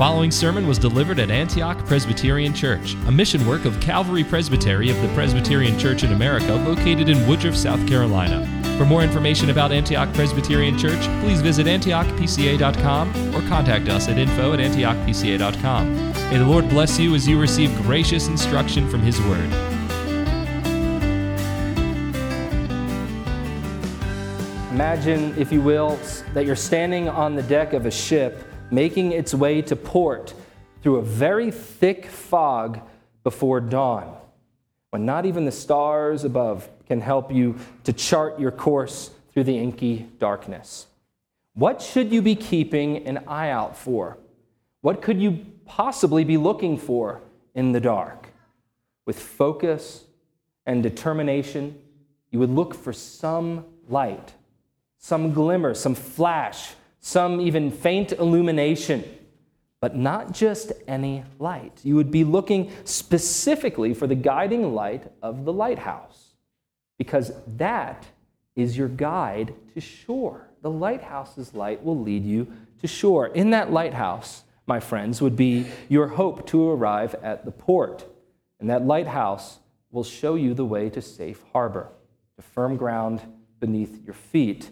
following sermon was delivered at Antioch Presbyterian Church, a mission work of Calvary Presbytery of the Presbyterian Church in America located in Woodruff, South Carolina. For more information about Antioch Presbyterian Church, please visit AntiochPCA.com or contact us at info@AntiochPCA.com. May the Lord bless you as you receive gracious instruction from His Word. Imagine, if you will, that you're standing on the deck of a ship making its way to port through a very thick fog before dawn, when not even the stars above can help you to chart your course through the inky darkness. What should you be keeping an eye out for? What could you possibly be looking for in the dark? With focus and determination, you would look for some light, some glimmer, some flash, some even faint illumination, but not just any light. You would be looking specifically for the guiding light of the lighthouse, because that is your guide to shore. The lighthouse's light will lead you to shore. In that lighthouse, my friends, would be your hope to arrive at the port, and that lighthouse will show you the way to safe harbor, to firm ground beneath your feet,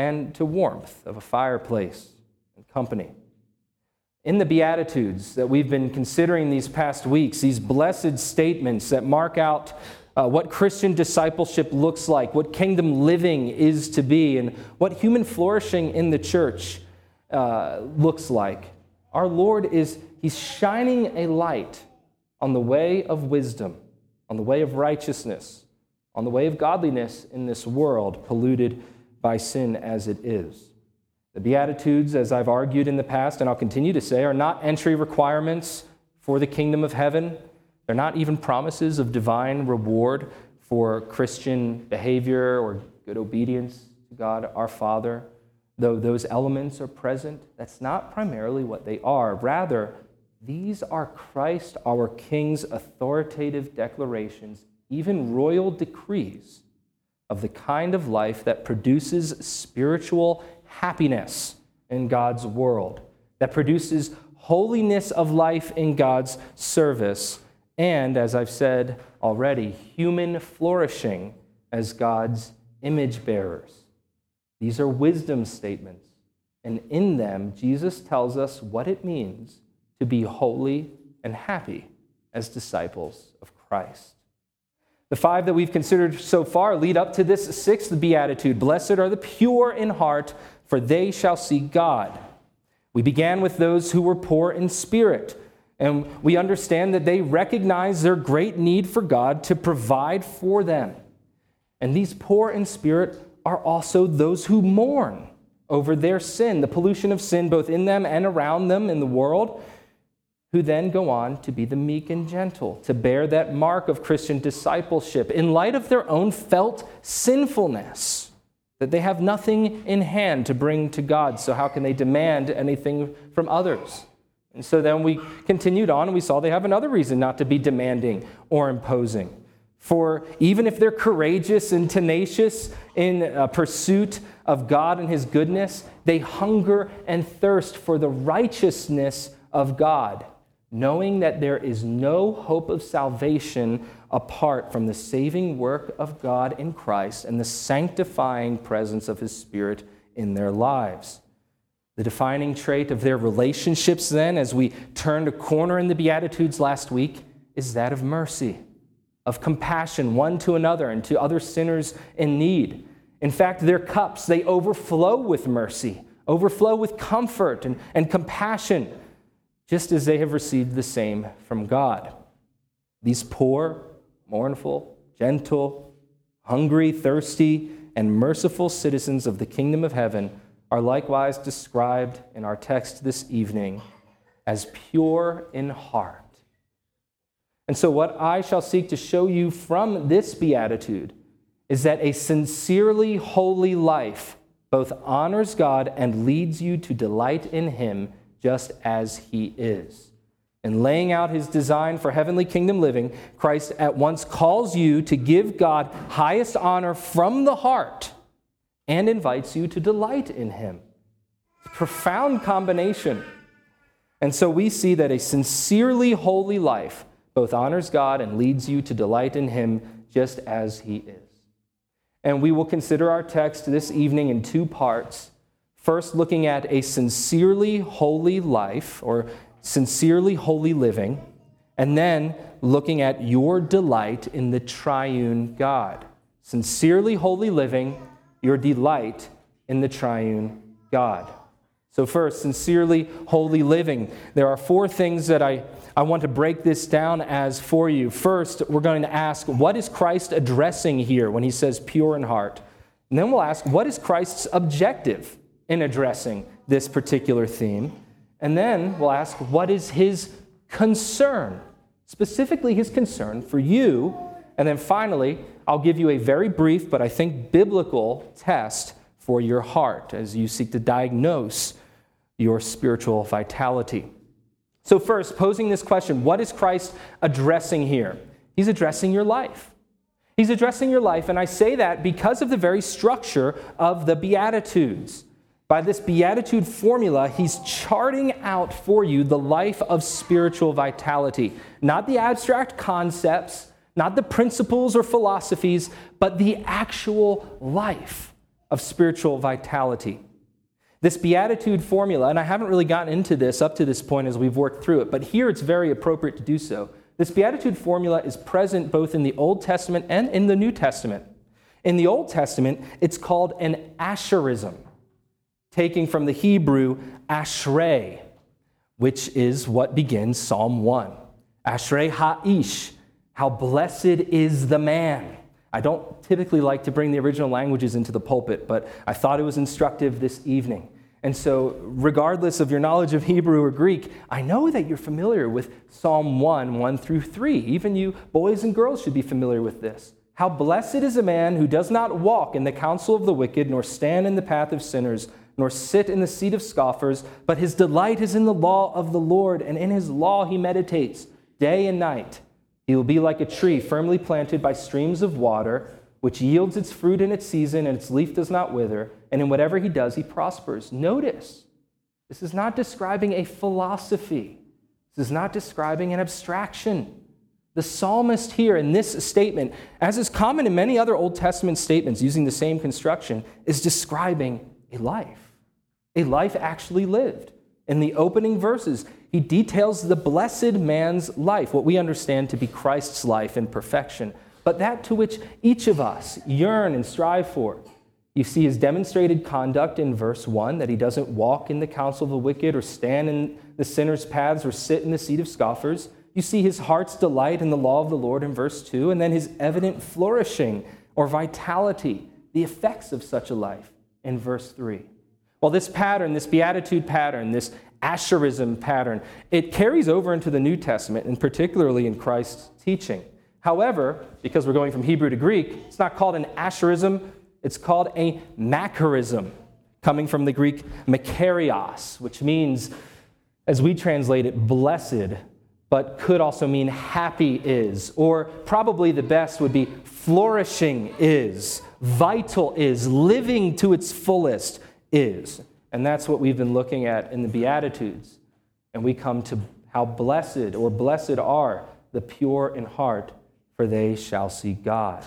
and to warmth of a fireplace and company. In the Beatitudes that we've been considering these past weeks, these blessed statements that mark out what Christian discipleship looks like, what kingdom living is to be, and what human flourishing in the church looks like, our Lord He's shining a light on the way of wisdom, on the way of righteousness, on the way of godliness in this world polluted by sin as it is. The Beatitudes, as I've argued in the past, and I'll continue to say, are not entry requirements for the kingdom of heaven. They're not even promises of divine reward for Christian behavior or good obedience to God our Father. Though those elements are present, that's not primarily what they are. Rather, these are Christ our King's authoritative declarations, even royal decrees, of the kind of life that produces spiritual happiness in God's world, that produces holiness of life in God's service, and, as I've said already, human flourishing as God's image bearers. These are wisdom statements, and in them, Jesus tells us what it means to be holy and happy as disciples of Christ. The five that we've considered so far lead up to this sixth beatitude. Blessed are the pure in heart, for they shall see God. We began with those who were poor in spirit, and we understand that they recognize their great need for God to provide for them. And these poor in spirit are also those who mourn over their sin, the pollution of sin both in them and around them in the world, who then go on to be the meek and gentle, to bear that mark of Christian discipleship in light of their own felt sinfulness, that they have nothing in hand to bring to God, so how can they demand anything from others? And so then we continued on, and we saw they have another reason not to be demanding or imposing. For even if they're courageous and tenacious in pursuit of God and His goodness, they hunger and thirst for the righteousness of God, knowing that there is no hope of salvation apart from the saving work of God in Christ and the sanctifying presence of His Spirit in their lives. The defining trait of their relationships then, as we turned a corner in the Beatitudes last week, is that of mercy, of compassion one to another and to other sinners in need. In fact, their cups, they overflow with mercy, overflow with comfort and compassion, just as they have received the same from God. These poor, mournful, gentle, hungry, thirsty, and merciful citizens of the kingdom of heaven are likewise described in our text this evening as pure in heart. And so what I shall seek to show you from this beatitude is that a sincerely holy life both honors God and leads you to delight in Him just as He is. In laying out His design for heavenly kingdom living, Christ at once calls you to give God highest honor from the heart and invites you to delight in Him. It's a profound combination. And so we see that a sincerely holy life both honors God and leads you to delight in him just as he is. And we will consider our text this evening in two parts. First, looking at a sincerely holy life or sincerely holy living, and then looking at your delight in the triune God. Sincerely holy living, your delight in the triune God. So first, sincerely holy living. There are four things that I want to break this down as for you. First, we're going to ask, what is Christ addressing here when he says pure in heart? And then we'll ask, what is Christ's objective in addressing this particular theme? And then we'll ask, what is his concern? Specifically, his concern for you. And then finally, I'll give you a very brief, but I think biblical test for your heart as you seek to diagnose your spiritual vitality. So first, posing this question, what is Christ addressing here? He's addressing your life. He's addressing your life, and I say that because of the very structure of the Beatitudes. By this Beatitude formula, he's charting out for you the life of spiritual vitality. Not the abstract concepts, not the principles or philosophies, but the actual life of spiritual vitality. This Beatitude formula, and I haven't really gotten into this up to this point as we've worked through it, but here it's very appropriate to do so. This Beatitude formula is present both in the Old Testament and in the New Testament. In the Old Testament, it's called an Asherism, taking from the Hebrew Ashrei, which is what begins Psalm 1. Ashrei ha'ish, how blessed is the man. I don't typically like to bring the original languages into the pulpit, but I thought it was instructive this evening. And so, regardless of your knowledge of Hebrew or Greek, I know that you're familiar with Psalm 1, 1 through 3. Even you boys and girls should be familiar with this. How blessed is a man who does not walk in the counsel of the wicked, nor stand in the path of sinners, nor sit in the seat of scoffers, but his delight is in the law of the Lord, and in his law he meditates day and night. He will be like a tree firmly planted by streams of water, which yields its fruit in its season, and its leaf does not wither, and in whatever he does, he prospers. Notice, this is not describing a philosophy. This is not describing an abstraction. The psalmist here in this statement, as is common in many other Old Testament statements using the same construction, is describing a life actually lived. In the opening verses, he details the blessed man's life, what we understand to be Christ's life in perfection, but that to which each of us yearn and strive for. You see his demonstrated conduct in verse 1, that he doesn't walk in the counsel of the wicked or stand in the sinner's paths or sit in the seat of scoffers. You see his heart's delight in the law of the Lord in verse 2, and then his evident flourishing or vitality, the effects of such a life in verse 3. Well, this pattern, this beatitude pattern, this Asherism pattern, it carries over into the New Testament, and particularly in Christ's teaching. However, because we're going from Hebrew to Greek, it's not called an Asherism, it's called a makarism, coming from the Greek makarios, which means, as we translate it, blessed, but could also mean happy is, or probably the best would be flourishing is, vital is, living to its fullest is. And that's what we've been looking at in the Beatitudes. And we come to how blessed or blessed are the pure in heart, for they shall see God.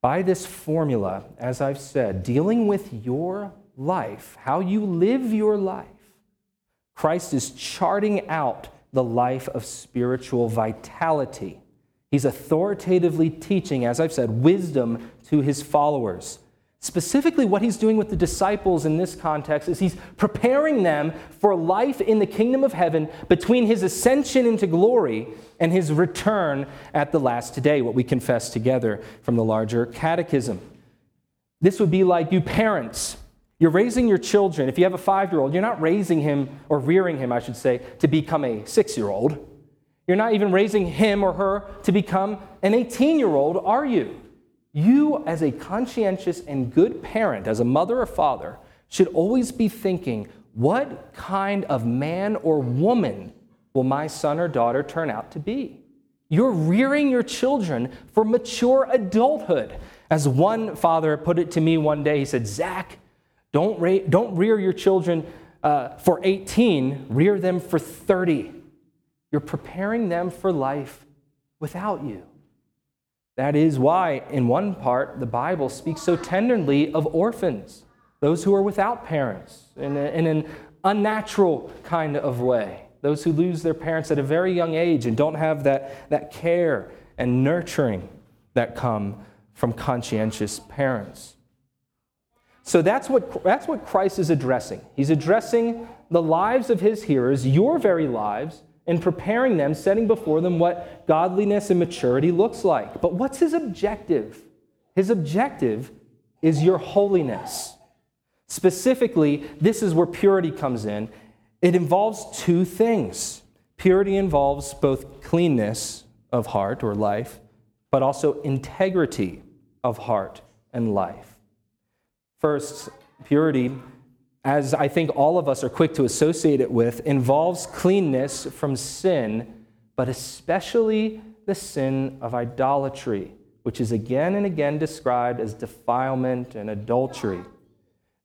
By this formula, as I've said, dealing with your life, how you live your life, Christ is charting out the life of spiritual vitality. He's authoritatively teaching, as I've said, wisdom to his followers. Specifically, what he's doing with the disciples in this context is he's preparing them for life in the kingdom of heaven between his ascension into glory and his return at the last day, what we confess together from the larger catechism. This would be like you parents. You're raising your children. If you have a 5-year-old, you're not raising him or rearing him, I should say, to become a 6-year-old. You're not even raising him or her to become an 18-year-old, are you? You, as a conscientious and good parent, as a mother or father, should always be thinking, what kind of man or woman will my son or daughter turn out to be? You're rearing your children for mature adulthood. As one father put it to me one day, he said, Zach, don't rear your children for 18, rear them for 30. You're preparing them for life without you. That is why, in one part, the Bible speaks so tenderly of orphans, those who are without parents, in an unnatural kind of way, those who lose their parents at a very young age and don't have that care and nurturing that come from conscientious parents. So that's what Christ is addressing. He's addressing the lives of his hearers, your very lives, and preparing them, setting before them what godliness and maturity looks like. But what's his objective? His objective is your holiness. Specifically, this is where purity comes in. It involves two things. Purity involves both cleanness of heart or life, but also integrity of heart and life. First, purity, as I think all of us are quick to associate it with, involves cleanness from sin, but especially the sin of idolatry, which is again and again described as defilement and adultery.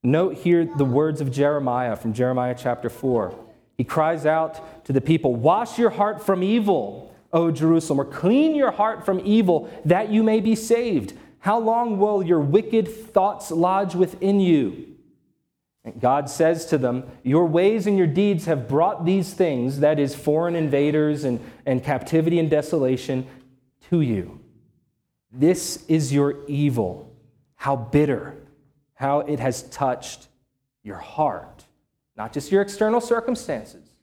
Note here the words of Jeremiah from Jeremiah chapter 4. He cries out to the people, "Wash your heart from evil, O Jerusalem, or clean your heart from evil, that you may be saved. How long will your wicked thoughts lodge within you?" And God says to them, "Your ways and your deeds have brought these things," that is, foreign invaders and captivity and desolation, "to you. This is your evil, how bitter, how it has touched your heart." Not just your external circumstances,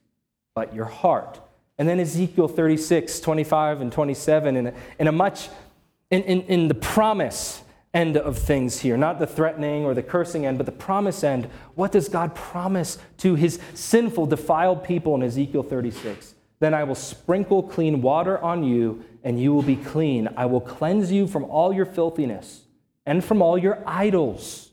but your heart. And then Ezekiel 36, 25 and 27, in the promise end of things here, not the threatening or the cursing end, but the promise end. What does God promise to his sinful, defiled people in Ezekiel 36? "Then I will sprinkle clean water on you, and you will be clean. I will cleanse you from all your filthiness and from all your idols.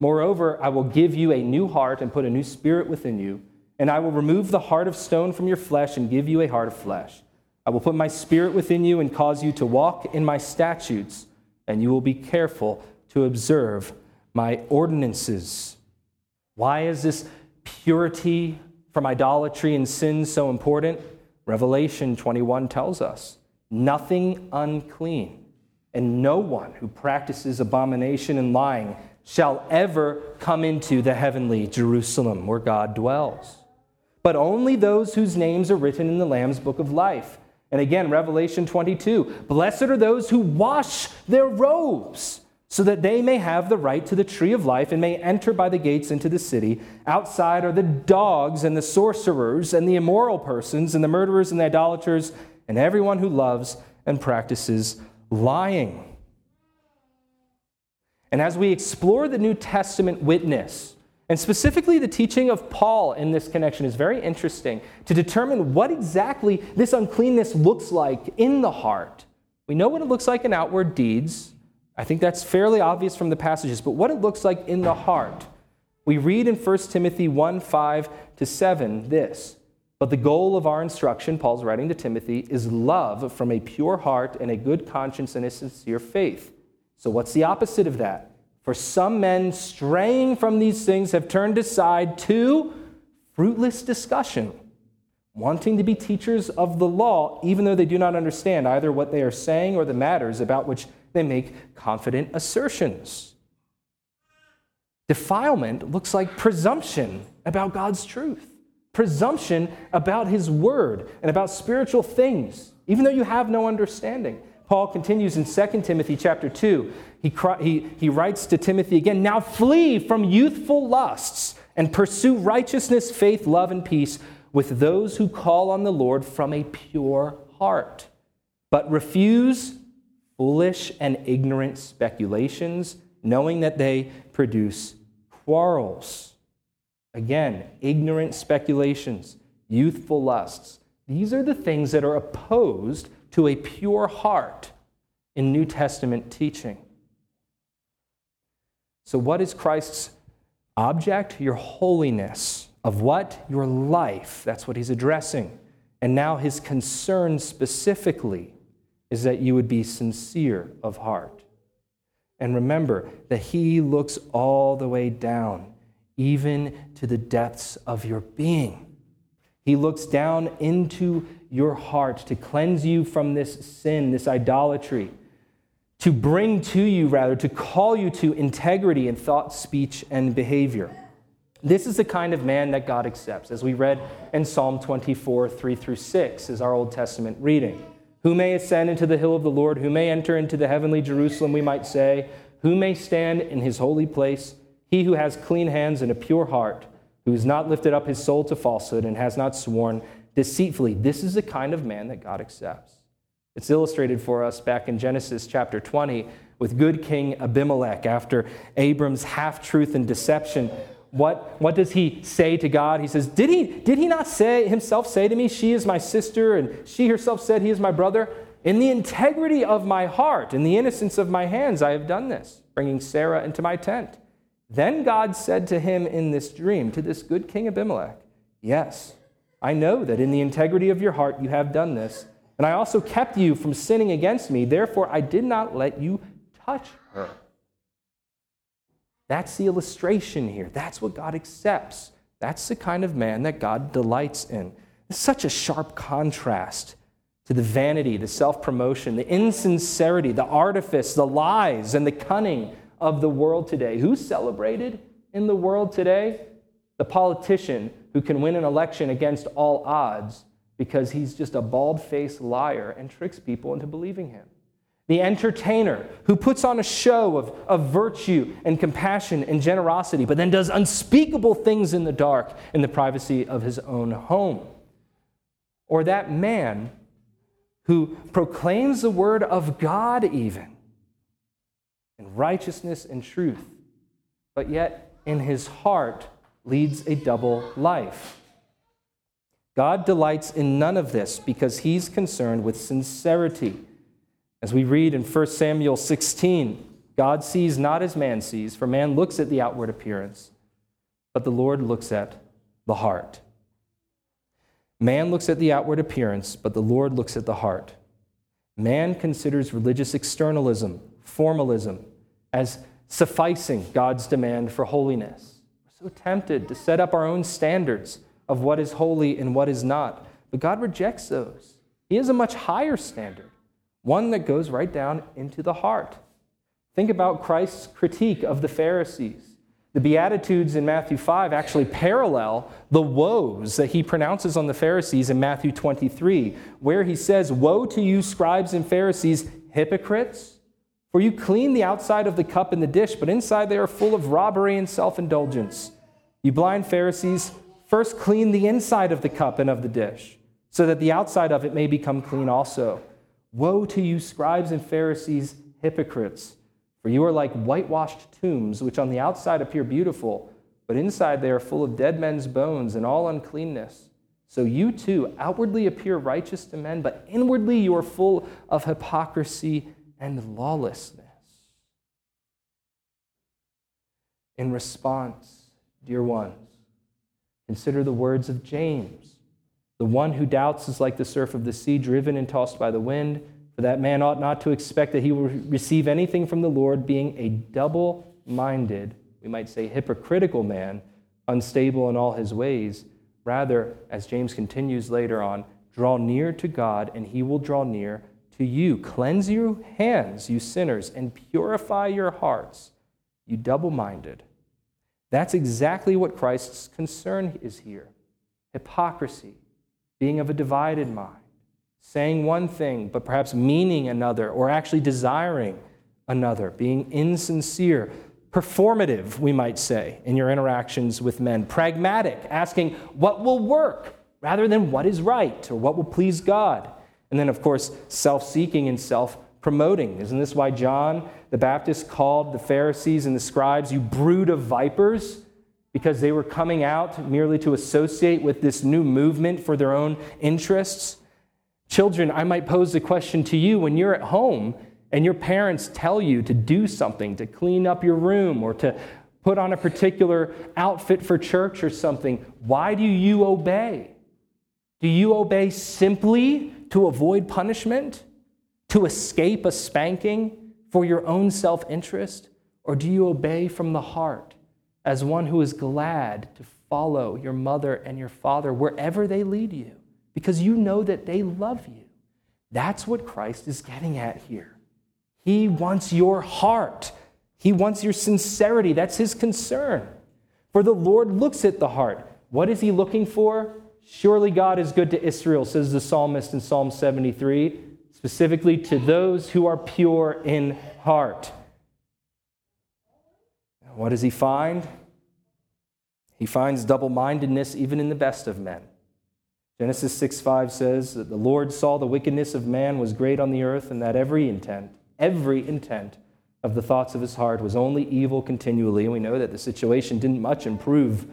Moreover, I will give you a new heart and put a new spirit within you, and I will remove the heart of stone from your flesh and give you a heart of flesh. I will put my spirit within you and cause you to walk in my statutes, and you will be careful to observe my ordinances." Why is this purity from idolatry and sin so important? Revelation 21 tells us, "Nothing unclean, and no one who practices abomination and lying shall ever come into the heavenly Jerusalem where God dwells, but only those whose names are written in the Lamb's Book of Life." And again, Revelation 22, "Blessed are those who wash their robes, so that they may have the right to the tree of life and may enter by the gates into the city. Outside are the dogs and the sorcerers and the immoral persons and the murderers and the idolaters and everyone who loves and practices lying." And as we explore the New Testament witness, and specifically, the teaching of Paul in this connection is very interesting to determine what exactly this uncleanness looks like in the heart. We know what it looks like in outward deeds. I think that's fairly obvious from the passages, but what it looks like in the heart. We read in 1 Timothy 1:5-7 this, "But the goal of our instruction," Paul's writing to Timothy, "is love from a pure heart and a good conscience and a sincere faith." So what's the opposite of that? "For some men, straying from these things, have turned aside to fruitless discussion, wanting to be teachers of the law, even though they do not understand either what they are saying or the matters about which they make confident assertions." Defilement looks like presumption about God's truth, presumption about his word and about spiritual things, even though you have no understanding. Paul continues in 2 Timothy chapter 2. He writes to Timothy again, "Now flee from youthful lusts and pursue righteousness, faith, love, and peace with those who call on the Lord from a pure heart. But refuse foolish and ignorant speculations, knowing that they produce quarrels." Again, ignorant speculations, youthful lusts. These are the things that are opposed to a pure heart in New Testament teaching. So what is Christ's object? Your holiness. Of what? Your life. That's what he's addressing. And now his concern specifically is that you would be sincere of heart. And remember that he looks all the way down. even to the depths of your being. He looks down into your heart to cleanse you from this sin, this idolatry, to bring to you, rather, to call you to integrity in thought, speech, and behavior. This is the kind of man that God accepts, as we read in Psalm 24, 3 through 6, is our Old Testament reading. Who may ascend into the hill of the Lord? Who may enter into the heavenly Jerusalem, we might say? Who may stand in his holy place? He who has clean hands and a pure heart, who has not lifted up his soul to falsehood and has not sworn deceitfully. This is the kind of man that God accepts. It's illustrated for us back in Genesis chapter 20 with good King Abimelech after Abram's half-truth and deception. What does he say to God? He says, did he not say to me, she is my sister, and she herself said, he is my brother? In the integrity of my heart, in the innocence of my hands, I have done this, bringing Sarah into my tent. Then God said to him in this dream, to this good King Abimelech, yes, I know that in the integrity of your heart you have done this, and I also kept you from sinning against me. Therefore, I did not let you touch her. That's the illustration here. That's what God accepts. That's the kind of man that God delights in. It's such a sharp contrast to the vanity, the self-promotion, the insincerity, the artifice, the lies, and the cunning of the world today. Who's celebrated in the world today? The politician who can win an election against all odds because he's just a bald-faced liar and tricks people into believing him. The entertainer who puts on a show of virtue and compassion and generosity, but then does unspeakable things in the dark in the privacy of his own home. Or that man who proclaims the word of God even, in righteousness and truth, but yet in his heart leads a double life. God delights in none of this because he's concerned with sincerity. As we read in 1 Samuel 16, God sees not as man sees, for man looks at the outward appearance, but the Lord looks at the heart. Man looks at the outward appearance, but the Lord looks at the heart. Man considers religious externalism, formalism, as sufficing God's demand for holiness. We're so tempted to set up our own standards of what is holy and what is not, but God rejects those. He has a much higher standard. One that goes right down into the heart. Think about Christ's critique of the Pharisees. The Beatitudes in Matthew 5 actually parallel the woes that he pronounces on the Pharisees in Matthew 23, where he says, "Woe to you, scribes and Pharisees, hypocrites! For you clean the outside of the cup and the dish, but inside they are full of robbery and self-indulgence. You blind Pharisees, first clean the inside of the cup and of the dish, so that the outside of it may become clean also. Woe to you, scribes and Pharisees, hypocrites! For you are like whitewashed tombs, which on the outside appear beautiful, but inside they are full of dead men's bones and all uncleanness. So you too outwardly appear righteous to men, but inwardly you are full of hypocrisy and lawlessness." In response, dear ones, consider the words of James. The one who doubts is like the surf of the sea, driven and tossed by the wind. For that man ought not to expect that he will receive anything from the Lord, being a double-minded, we might say hypocritical man, unstable in all his ways. Rather, as James continues later on, draw near to God, and he will draw near to you. Cleanse your hands, you sinners, and purify your hearts, you double-minded. That's exactly what Christ's concern is here. Hypocrisy. Being of a divided mind, saying one thing, but perhaps meaning another, or actually desiring another, being insincere, performative, we might say, in your interactions with men, pragmatic, asking what will work rather than what is right or what will please God. And then, of course, self-seeking and self-promoting. Isn't this why John the Baptist called the Pharisees and the scribes, you brood of vipers? Because they were coming out merely to associate with this new movement for their own interests. Children, I might pose the question to you when you're at home and your parents tell you to do something, to clean up your room or to put on a particular outfit for church or something, why do you obey? Do you obey simply to avoid punishment, to escape a spanking for your own self-interest, or do you obey from the heart? as one who is glad to follow your mother and your father wherever they lead you, because you know that they love you. That's what Christ is getting at here. He wants your heart. He wants your sincerity. That's his concern. For the Lord looks at the heart. What is he looking for? Surely God is good to Israel, says the psalmist in Psalm 73, specifically to those who are pure in heart. What does he find? He finds double-mindedness even in the best of men. Genesis 6:5 says that the Lord saw the wickedness of man was great on the earth, and that every intent of the thoughts of his heart was only evil continually. And we know that the situation didn't much improve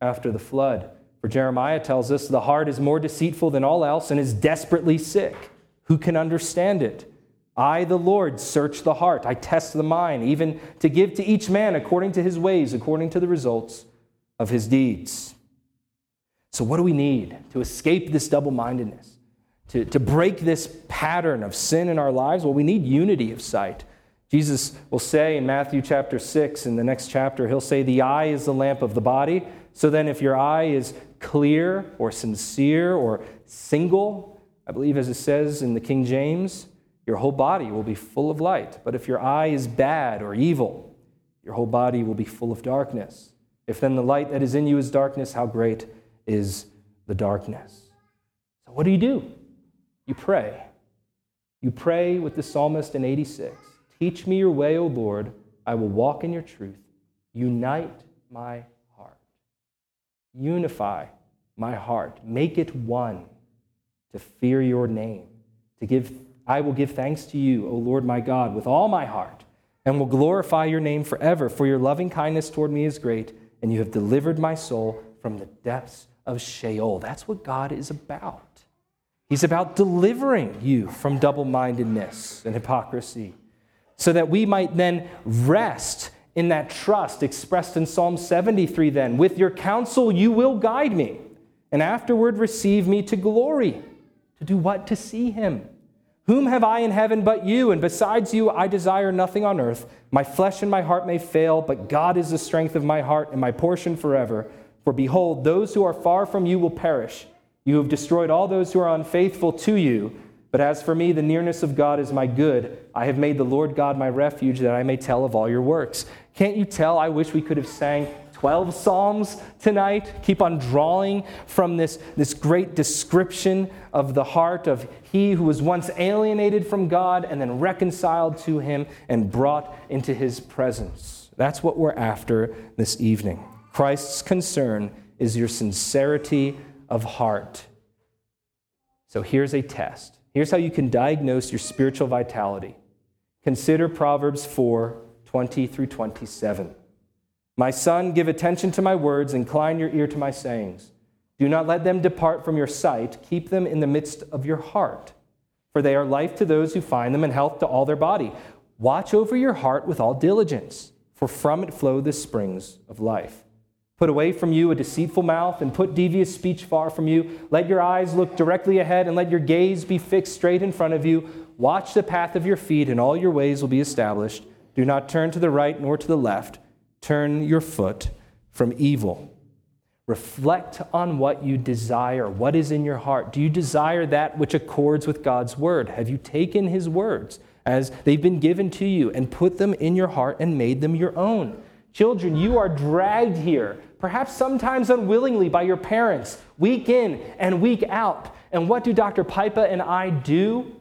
after the flood. For Jeremiah tells us the heart is more deceitful than all else and is desperately sick. Who can understand it? I, the Lord, search the heart. I test the mind, even to give to each man according to his ways, according to the results of his deeds. So what do we need to escape this double-mindedness, to break this pattern of sin in our lives? Well, we need unity of sight. Jesus will say in Matthew chapter 6, in the next chapter, he'll say, the eye is the lamp of the body. So then if your eye is clear or sincere or single, I believe as it says in the King James, your whole body will be full of light. But if your eye is bad or evil, your whole body will be full of darkness. If then the light that is in you is darkness, how great is the darkness. So what do? You pray. You pray with the psalmist in 86. Teach me your way, O Lord. I will walk in your truth. Unite my heart. Unify my heart. Make it one to fear your name. I will give thanks to you, O Lord my God, with all my heart, and will glorify your name forever, for your loving kindness toward me is great, and you have delivered my soul from the depths of Sheol. That's what God is about. He's about delivering you from double-mindedness and hypocrisy, so that we might then rest in that trust expressed in Psalm 73 then. With your counsel you will guide me, and afterward receive me to glory. To do what? To see him. Whom have I in heaven but you? And besides you I desire nothing on earth. My flesh and my heart may fail, but God is the strength of my heart and my portion forever. For behold, those who are far from you will perish. You have destroyed all those who are unfaithful to you. But as for me, the nearness of God is my good. I have made the Lord God my refuge, that I may tell of all your works. Can't you tell? I wish we could have sang 12 psalms tonight. Keep on drawing from this great description of the heart of he who was once alienated from God and then reconciled to him and brought into his presence. That's what we're after this evening. Christ's concern is your sincerity of heart. So here's a test. Here's how you can diagnose your spiritual vitality. Consider Proverbs 4:20 through 27. My son, give attention to my words, incline your ear to my sayings. Do not let them depart from your sight, keep them in the midst of your heart, for they are life to those who find them and health to all their body. Watch over your heart with all diligence, for from it flow the springs of life. Put away from you a deceitful mouth and put devious speech far from you. Let your eyes look directly ahead and let your gaze be fixed straight in front of you. Watch the path of your feet and all your ways will be established. Do not turn to the right nor to the left. Turn your foot from evil. Reflect on what you desire. What is in your heart? Do you desire that which accords with God's word? Have you taken his words as they've been given to you and put them in your heart and made them your own? Children, you are dragged here, perhaps sometimes unwillingly by your parents, week in and week out. And what do Dr. Pipa and I do?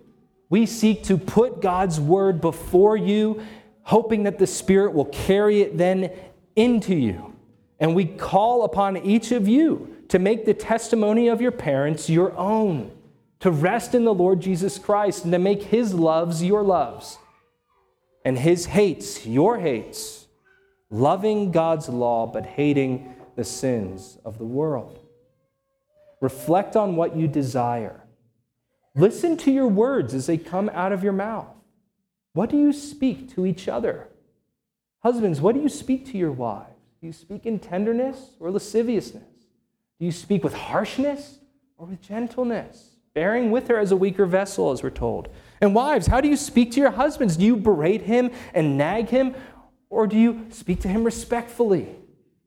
We seek to put God's word before you, hoping that the Spirit will carry it then into you. And we call upon each of you to make the testimony of your parents your own, to rest in the Lord Jesus Christ and to make his loves your loves and his hates your hates. Loving God's law, but hating the sins of the world. Reflect on what you desire. Listen to your words as they come out of your mouth. What do you speak to each other? Husbands, what do you speak to your wives? Do you speak in tenderness or lasciviousness? Do you speak with harshness or with gentleness? Bearing with her as a weaker vessel, as we're told. And wives, how do you speak to your husbands? Do you berate him and nag him? Or do you speak to him respectfully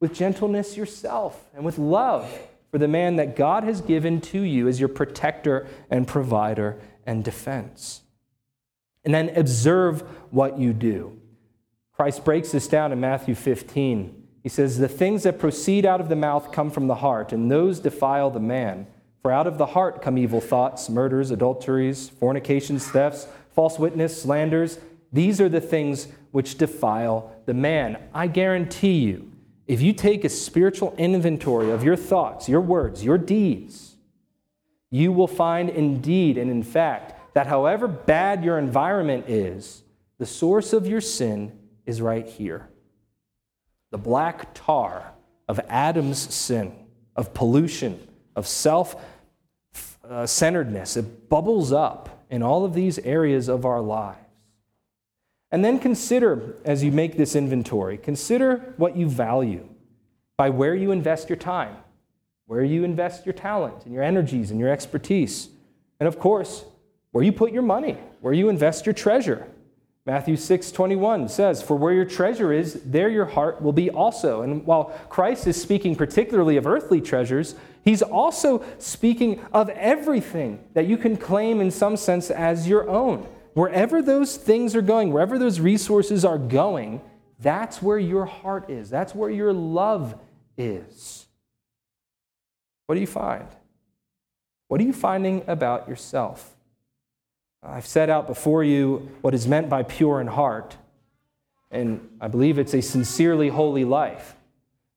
with gentleness yourself and with love for the man that God has given to you as your protector and provider and defense. And then observe what you do. Christ breaks this down in Matthew 15. He says, the things that proceed out of the mouth come from the heart, and those defile the man. For out of the heart come evil thoughts, murders, adulteries, fornications, thefts, false witness, slanders. These are the things which defile the man. I guarantee you, if you take a spiritual inventory of your thoughts, your words, your deeds, you will find indeed and in fact that however bad your environment is, the source of your sin is right here. The black tar of Adam's sin, of pollution, of self-centeredness, it bubbles up in all of these areas of our lives. And then consider, as you make this inventory, consider what you value by where you invest your time, where you invest your talent and your energies and your expertise, and of course, where you put your money, where you invest your treasure. Matthew 6:21 says, for where your treasure is, there your heart will be also. And while Christ is speaking particularly of earthly treasures, he's also speaking of everything that you can claim in some sense as your own. Wherever those things are going, wherever those resources are going, that's where your heart is. That's where your love is. What do you find? What are you finding about yourself? I've set out before you what is meant by pure in heart, and I believe it's a sincerely holy life.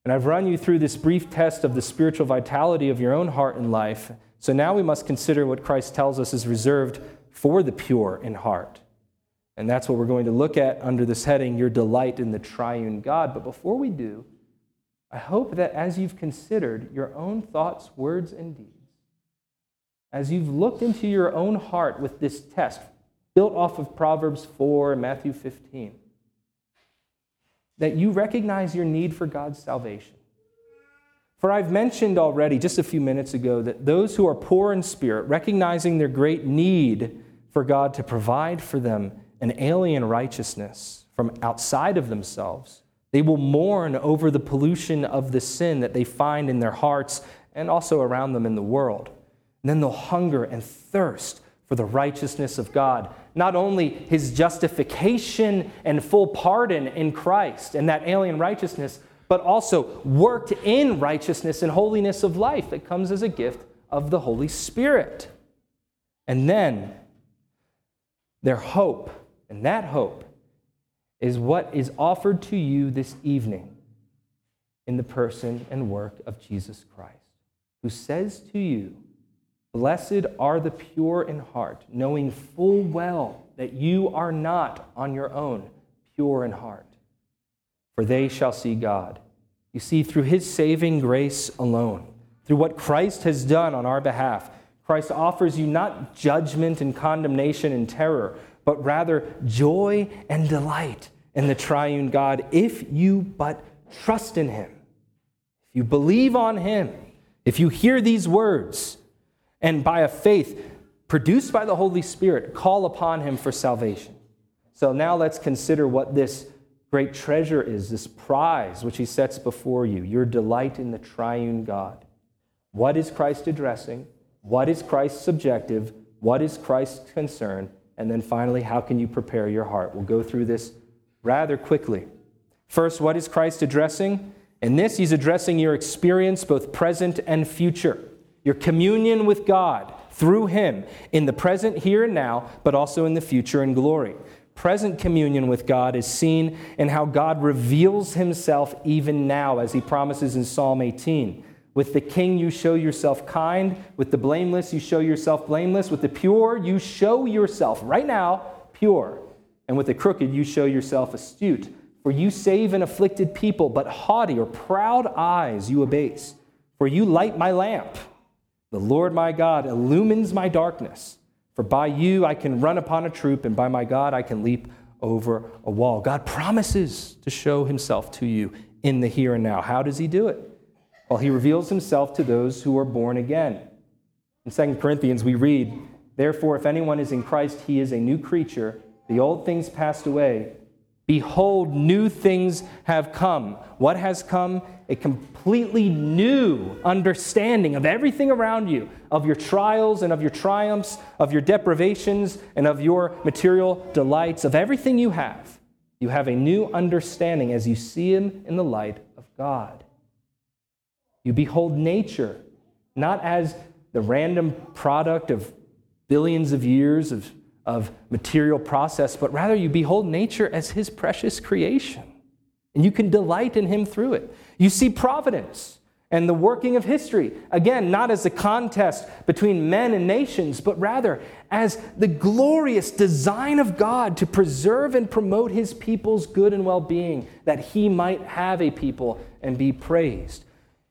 And I've run you through this brief test of the spiritual vitality of your own heart and life, so now we must consider what Christ tells us is reserved for the pure in heart. And that's what we're going to look at under this heading, your delight in the triune God. But before we do, I hope that as you've considered your own thoughts, words, and deeds, as you've looked into your own heart with this test, built off of Proverbs 4 and Matthew 15, that you recognize your need for God's salvation. For I've mentioned already just a few minutes ago that those who are poor in spirit, recognizing their great need for God to provide for them an alien righteousness from outside of themselves, they will mourn over the pollution of the sin that they find in their hearts and also around them in the world. And then they'll hunger and thirst for the righteousness of God, not only his justification and full pardon in Christ and that alien righteousness, but also worked in righteousness and holiness of life that comes as a gift of the Holy Spirit. And then their hope, and that hope is what is offered to you this evening in the person and work of Jesus Christ, who says to you, blessed are the pure in heart, knowing full well that you are not on your own pure in heart. For they shall see God. You see, through his saving grace alone, through what Christ has done on our behalf, Christ offers you not judgment and condemnation and terror, but rather joy and delight in the triune God if you but trust in him, if you believe on him, if you hear these words, and by a faith produced by the Holy Spirit, call upon him for salvation. So now let's consider what this great treasure is, this prize which he sets before you, your delight in the triune God. What is Christ addressing? What is Christ subjective? What is Christ's concern? And then finally, how can you prepare your heart? We'll go through this rather quickly. First, what is Christ addressing? In this, he's addressing your experience, both present and future, your communion with God through him in the present here and now, but also in the future in glory. Present communion with God is seen in how God reveals himself even now, as he promises in Psalm 18. With the king you show yourself kind, with the blameless you show yourself blameless, with the pure you show yourself, right now, pure, and with the crooked you show yourself astute. For you save an afflicted people, but haughty or proud eyes you abase. For you light my lamp, the Lord my God illumines my darkness. For by you I can run upon a troop, and by my God I can leap over a wall. God promises to show himself to you in the here and now. How does he do it? Well, he reveals himself to those who are born again. In 2 Corinthians we read, therefore, if anyone is in Christ, he is a new creature. The old things passed away. Behold, new things have come. What has come? a completely new understanding of everything around you, of your trials and of your triumphs, of your deprivations and of your material delights, of everything you have. You have a new understanding as you see Him in the light of God. You behold nature, not as the random product of billions of years of material process, but rather you behold nature as His precious creation. And you can delight in Him through it. You see providence and the working of history, again, not as a contest between men and nations, but rather as the glorious design of God to preserve and promote His people's good and well-being, that He might have a people and be praised.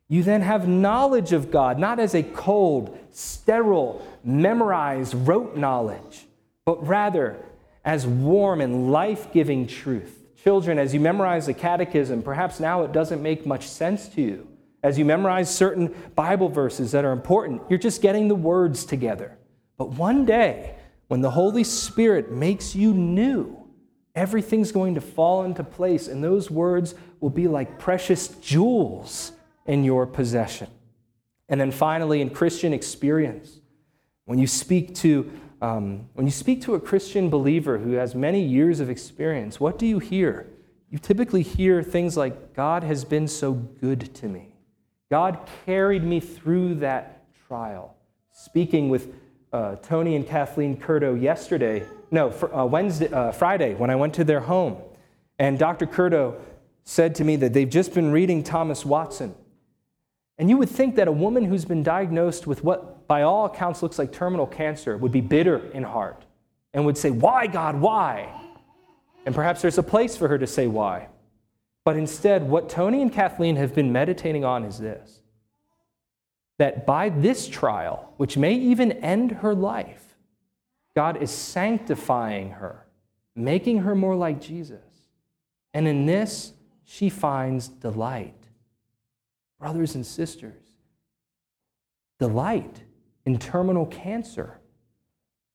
You then have knowledge of God, not as a cold, sterile, memorized, rote knowledge, but rather as warm and life-giving truth. Children, as you memorize the catechism, perhaps now it doesn't make much sense to you. As you memorize certain Bible verses that are important, you're just getting the words together. But one day, when the Holy Spirit makes you new, everything's going to fall into place, and those words will be like precious jewels in your possession. And then finally, in Christian experience, when you speak to a Christian believer who has many years of experience, what do you hear? You typically hear things like, God has been so good to me. God carried me through that trial. Speaking with Tony and Kathleen Curto Friday, when I went to their home, and Dr. Curto said to me that they've just been reading Thomas Watson. And you would think that a woman who's been diagnosed with what by all accounts looks like terminal cancer would be bitter in heart and would say, why, God, why? And perhaps there's a place for her to say why. But instead, what Tony and Kathleen have been meditating on is this, that by this trial, which may even end her life, God is sanctifying her, making her more like Jesus. And in this, she finds delight. Brothers and sisters, delight in terminal cancer.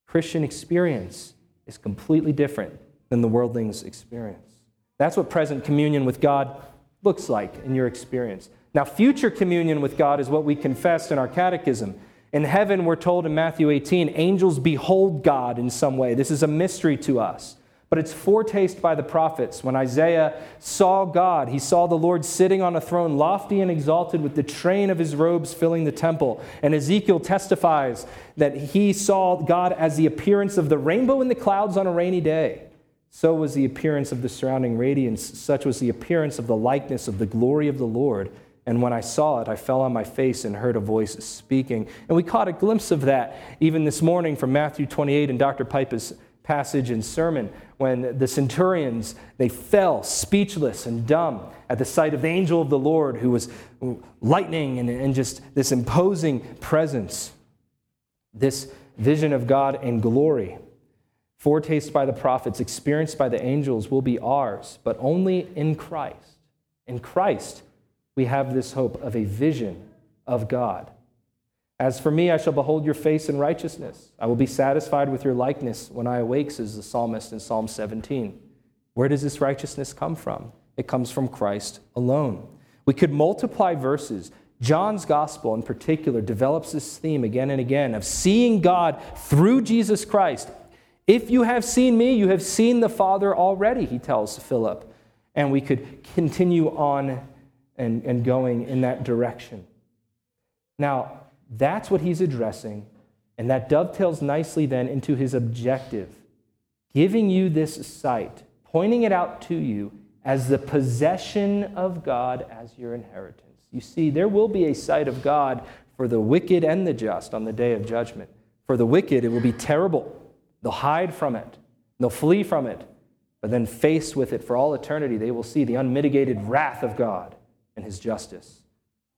Christian experience is completely different than the worldling's experience. That's what present communion with God looks like in your experience. Now, future communion with God is what we confessed in our catechism. In heaven, we're told in Matthew 18, angels behold God in some way. This is a mystery to us, but it's foretaste by the prophets. When Isaiah saw God, he saw the Lord sitting on a throne, lofty and exalted, with the train of his robes filling the temple. And Ezekiel testifies that he saw God as the appearance of the rainbow in the clouds on a rainy day. So was the appearance of the surrounding radiance. Such was the appearance of the likeness of the glory of the Lord. And when I saw it, I fell on my face and heard a voice speaking. And we caught a glimpse of that even this morning from Matthew 28 and Dr. Pipa's passage and sermon, when the centurions, they fell speechless and dumb at the sight of the angel of the Lord, who was lightning and just this imposing presence. This vision of God in glory, foretaste by the prophets, experienced by the angels, will be ours, but only in Christ. In Christ, we have this hope of a vision of God. As for me, I shall behold your face in righteousness. I will be satisfied with your likeness when I awake, says the psalmist in Psalm 17. Where does this righteousness come from? It comes from Christ alone. We could multiply verses. John's gospel in particular develops this theme again and again of seeing God through Jesus Christ. If you have seen me, you have seen the Father already, he tells Philip. And we could continue on and going in that direction. Now, that's what he's addressing, and that dovetails nicely then into his objective, giving you this sight, pointing it out to you as the possession of God as your inheritance. You see, there will be a sight of God for the wicked and the just on the day of judgment. For the wicked, it will be terrible. They'll hide from it. They'll flee from it. But then faced with it for all eternity, they will see the unmitigated wrath of God and his justice.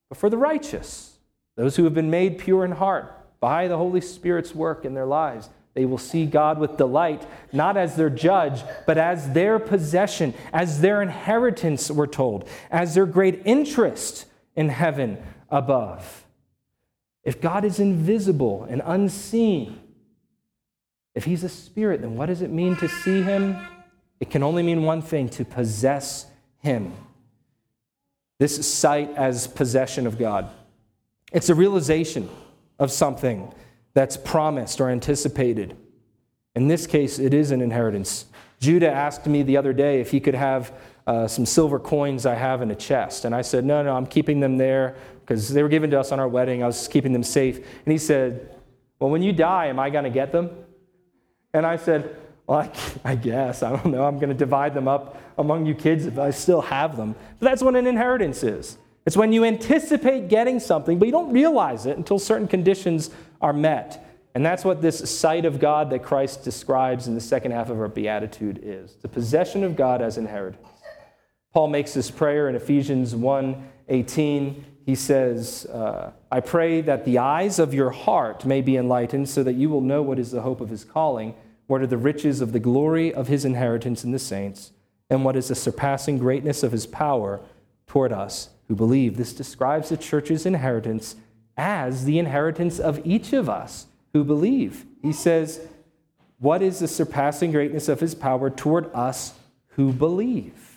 But for the righteous, those who have been made pure in heart by the Holy Spirit's work in their lives, they will see God with delight, not as their judge, but as their possession, as their inheritance, we're told, as their great interest in heaven above. If God is invisible and unseen, if he's a spirit, then what does it mean to see him? It can only mean one thing, to possess him. This sight as possession of God. It's a realization of something that's promised or anticipated. In this case, it is an inheritance. Judah asked me the other day if he could have some silver coins I have in a chest. And I said, no, I'm keeping them there because they were given to us on our wedding. I was keeping them safe. And he said, well, when you die, am I going to get them? And I said, well, I guess. I don't know. I'm going to divide them up among you kids if I still have them. But that's what an inheritance is. It's when you anticipate getting something, but you don't realize it until certain conditions are met. And that's what this sight of God that Christ describes in the second half of our Beatitude is. The possession of God as inheritance. Paul makes this prayer in Ephesians 1:18. He says, I pray that the eyes of your heart may be enlightened so that you will know what is the hope of his calling, what are the riches of the glory of his inheritance in the saints, and what is the surpassing greatness of his power toward us who believe. This describes the church's inheritance as the inheritance of each of us who believe. He says, what is the surpassing greatness of his power toward us who believe?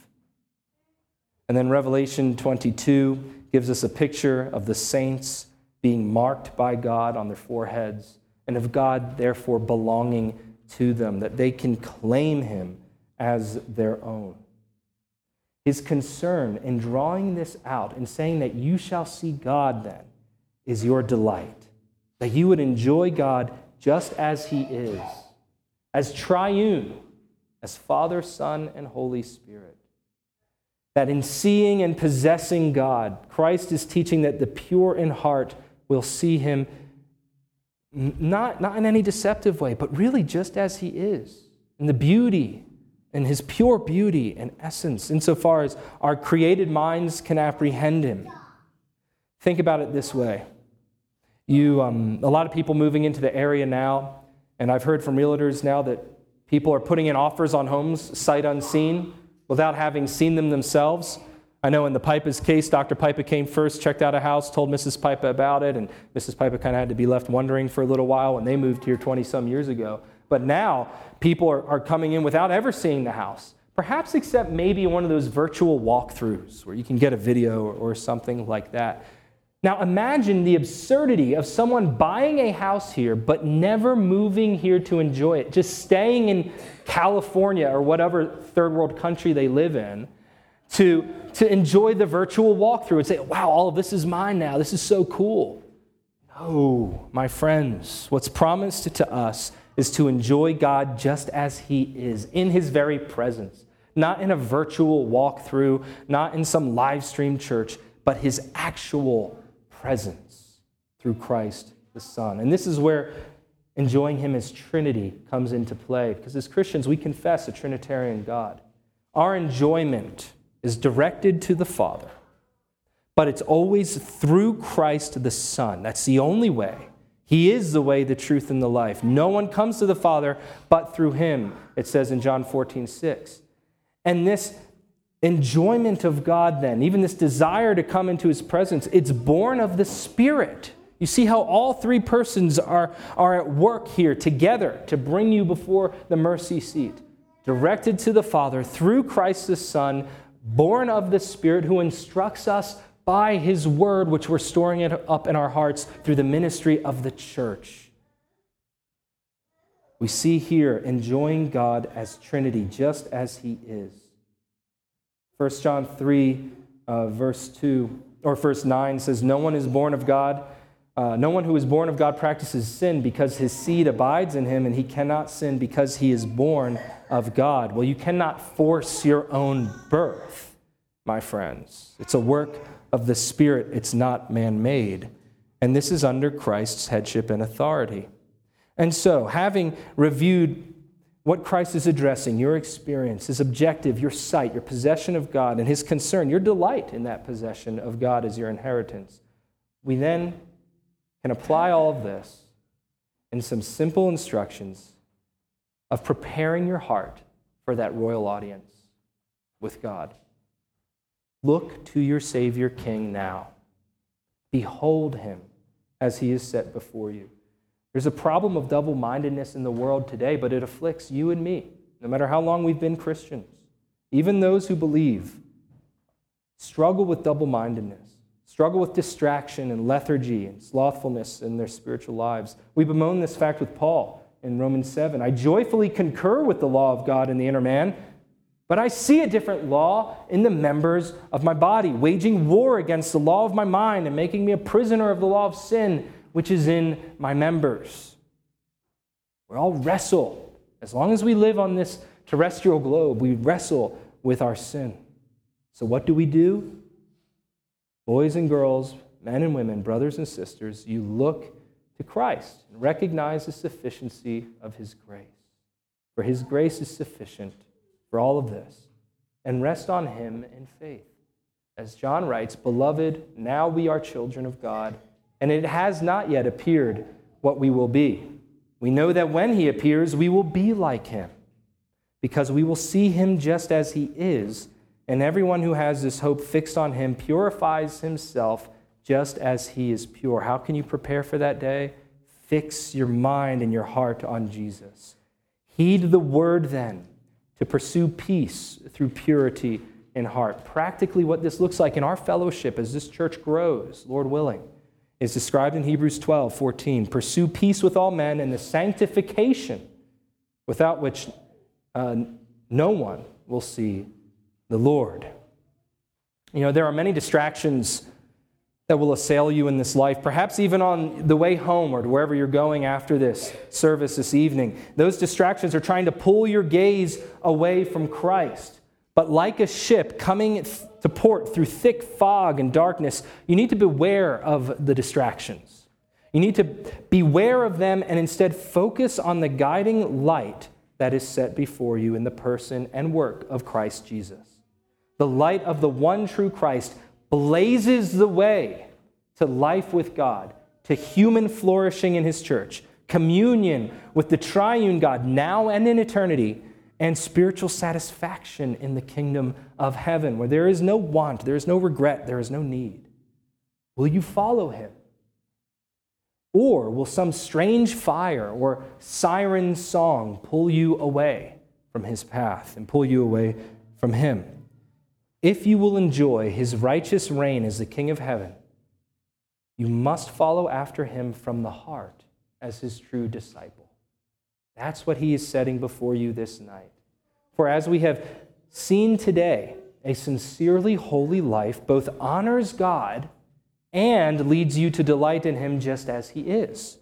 And then Revelation 22 gives us a picture of the saints being marked by God on their foreheads and of God therefore belonging to them, that they can claim him as their own. His concern in drawing this out and saying that you shall see God then is your delight, that you would enjoy God just as he is, as triune, as Father, Son, and Holy Spirit. That in seeing and possessing God, Christ is teaching that the pure in heart will see him not in any deceptive way, but really just as he is. In the beauty, in his pure beauty and essence, insofar as our created minds can apprehend him. Think about it this way. A lot of people moving into the area now, and I've heard from realtors now that people are putting in offers on homes sight unseen, without having seen them themselves. I know in the Pipa's case, Dr. Pipa came first, checked out a house, told Mrs. Pipa about it, and Mrs. Pipa kind of had to be left wondering for a little while when they moved here 20-some years ago. But now, people are coming in without ever seeing the house, perhaps except maybe one of those virtual walkthroughs where you can get a video or something like that. Now imagine the absurdity of someone buying a house here but never moving here to enjoy it, just staying in California or whatever third world country they live in to enjoy the virtual walkthrough and say, wow, all of this is mine now. This is so cool. No, my friends, what's promised to us is to enjoy God just as he is, in his very presence, not in a virtual walkthrough, not in some live stream church, but his actual presence through Christ the Son. And this is where enjoying him as Trinity comes into play, because as Christians, we confess a Trinitarian God. Our enjoyment is directed to the Father, but it's always through Christ the Son. That's the only way. He is the way, the truth, and the life. No one comes to the Father but through him, it says in John 14:6. And this enjoyment of God then, even this desire to come into his presence, it's born of the Spirit. You see how all three persons are at work here together to bring you before the mercy seat. Directed to the Father through Christ the Son, born of the Spirit who instructs us by his word, which we're storing it up in our hearts through the ministry of the church. We see here enjoying God as Trinity, just as he is. 1 John 3, verse 2, or verse 9 says, no one is born of God. No one who is born of God practices sin because his seed abides in him, and he cannot sin because he is born of God. Well, you cannot force your own birth, my friends. It's a work of the Spirit. It's not man-made. And this is under Christ's headship and authority. And so, having reviewed what Christ is addressing, your experience, his objective, your sight, your possession of God, and his concern, your delight in that possession of God as your inheritance, we then can apply all of this in some simple instructions of preparing your heart for that royal audience with God. Look to your Savior King now. Behold him as he is set before you. There's a problem of double-mindedness in the world today, but it afflicts you and me, no matter how long we've been Christians. Even those who believe struggle with double-mindedness, struggle with distraction and lethargy and slothfulness in their spiritual lives. We bemoan this fact with Paul in Romans 7. I joyfully concur with the law of God in the inner man, but I see a different law in the members of my body, waging war against the law of my mind and making me a prisoner of the law of sin, which is in my members. We all wrestle. As long as we live on this terrestrial globe, we wrestle with our sin. So what do we do? Boys and girls, men and women, brothers and sisters, you look to Christ and recognize the sufficiency of his grace. For his grace is sufficient for all of this, and rest on him in faith. As John writes, beloved, now we are children of God, and it has not yet appeared what we will be. We know that when he appears, we will be like him, because we will see him just as he is, and everyone who has this hope fixed on him purifies himself just as he is pure. How can you prepare for that day? Fix your mind and your heart on Jesus. Heed the word then, to pursue peace through purity in heart. Practically what this looks like in our fellowship as this church grows, Lord willing, is described in Hebrews 12:14. Pursue peace with all men and the sanctification without which no one will see the Lord. You know, there are many distractions that will assail you in this life, perhaps even on the way home or to wherever you're going after this service this evening. Those distractions are trying to pull your gaze away from Christ. But like a ship coming to port through thick fog and darkness, you need to beware of the distractions. You need to beware of them and instead focus on the guiding light that is set before you in the person and work of Christ Jesus. The light of the one true Christ blazes the way to life with God, to human flourishing in his church, communion with the triune God now and in eternity, and spiritual satisfaction in the kingdom of heaven, where there is no want, there is no regret, there is no need. Will you follow him? Or will some strange fire or siren song pull you away from his path and pull you away from him? If you will enjoy his righteous reign as the King of heaven, you must follow after him from the heart as his true disciple. That's what he is setting before you this night. For as we have seen today, a sincerely holy life both honors God and leads you to delight in him just as he is.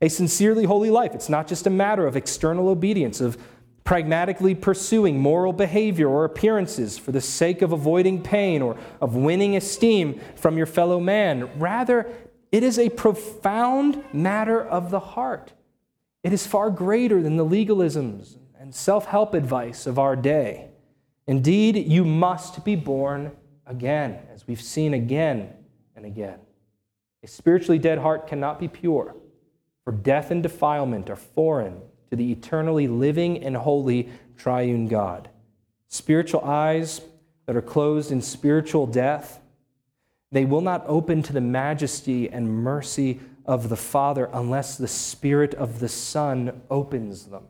A sincerely holy life, it's not just a matter of external obedience, of pragmatically pursuing moral behavior or appearances for the sake of avoiding pain or of winning esteem from your fellow man. Rather, it is a profound matter of the heart. It is far greater than the legalisms and self-help advice of our day. Indeed, you must be born again, as we've seen again and again. A spiritually dead heart cannot be pure, for death and defilement are foreign to the eternally living and holy triune God. Spiritual eyes that are closed in spiritual death, they will not open to the majesty and mercy of the Father unless the Spirit of the Son opens them.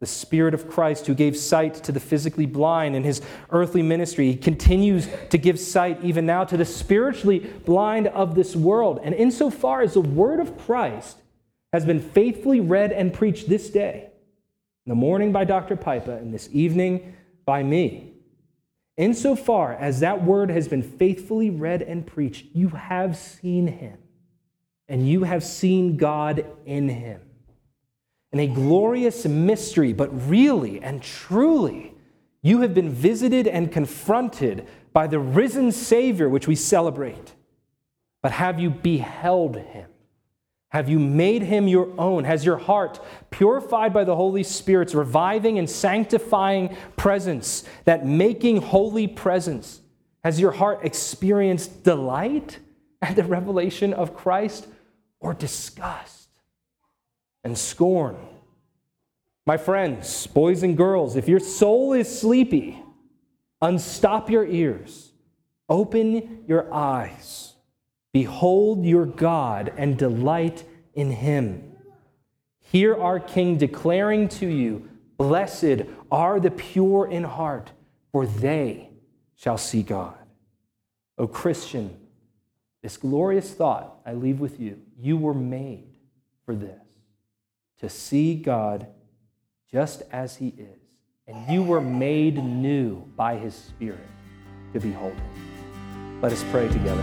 The Spirit of Christ, who gave sight to the physically blind in his earthly ministry, he continues to give sight even now to the spiritually blind of this world. And insofar as the word of Christ has been faithfully read and preached this day, in the morning by Dr. Pipa and this evening by me, insofar as that word has been faithfully read and preached, you have seen him, and you have seen God in him. In a glorious mystery, but really and truly, you have been visited and confronted by the risen Savior, which we celebrate. But have you beheld him? Have you made him your own? Has your heart, purified by the Holy Spirit's reviving and sanctifying presence, that making holy presence, has your heart experienced delight at the revelation of Christ, or disgust and scorn? My friends, boys and girls, if your soul is sleepy, unstop your ears, open your eyes. Behold your God and delight in him. Hear our King declaring to you, blessed are the pure in heart, for they shall see God. O Christian, this glorious thought I leave with you. You were made for this, to see God just as he is. And you were made new by his Spirit to behold him. Let us pray together.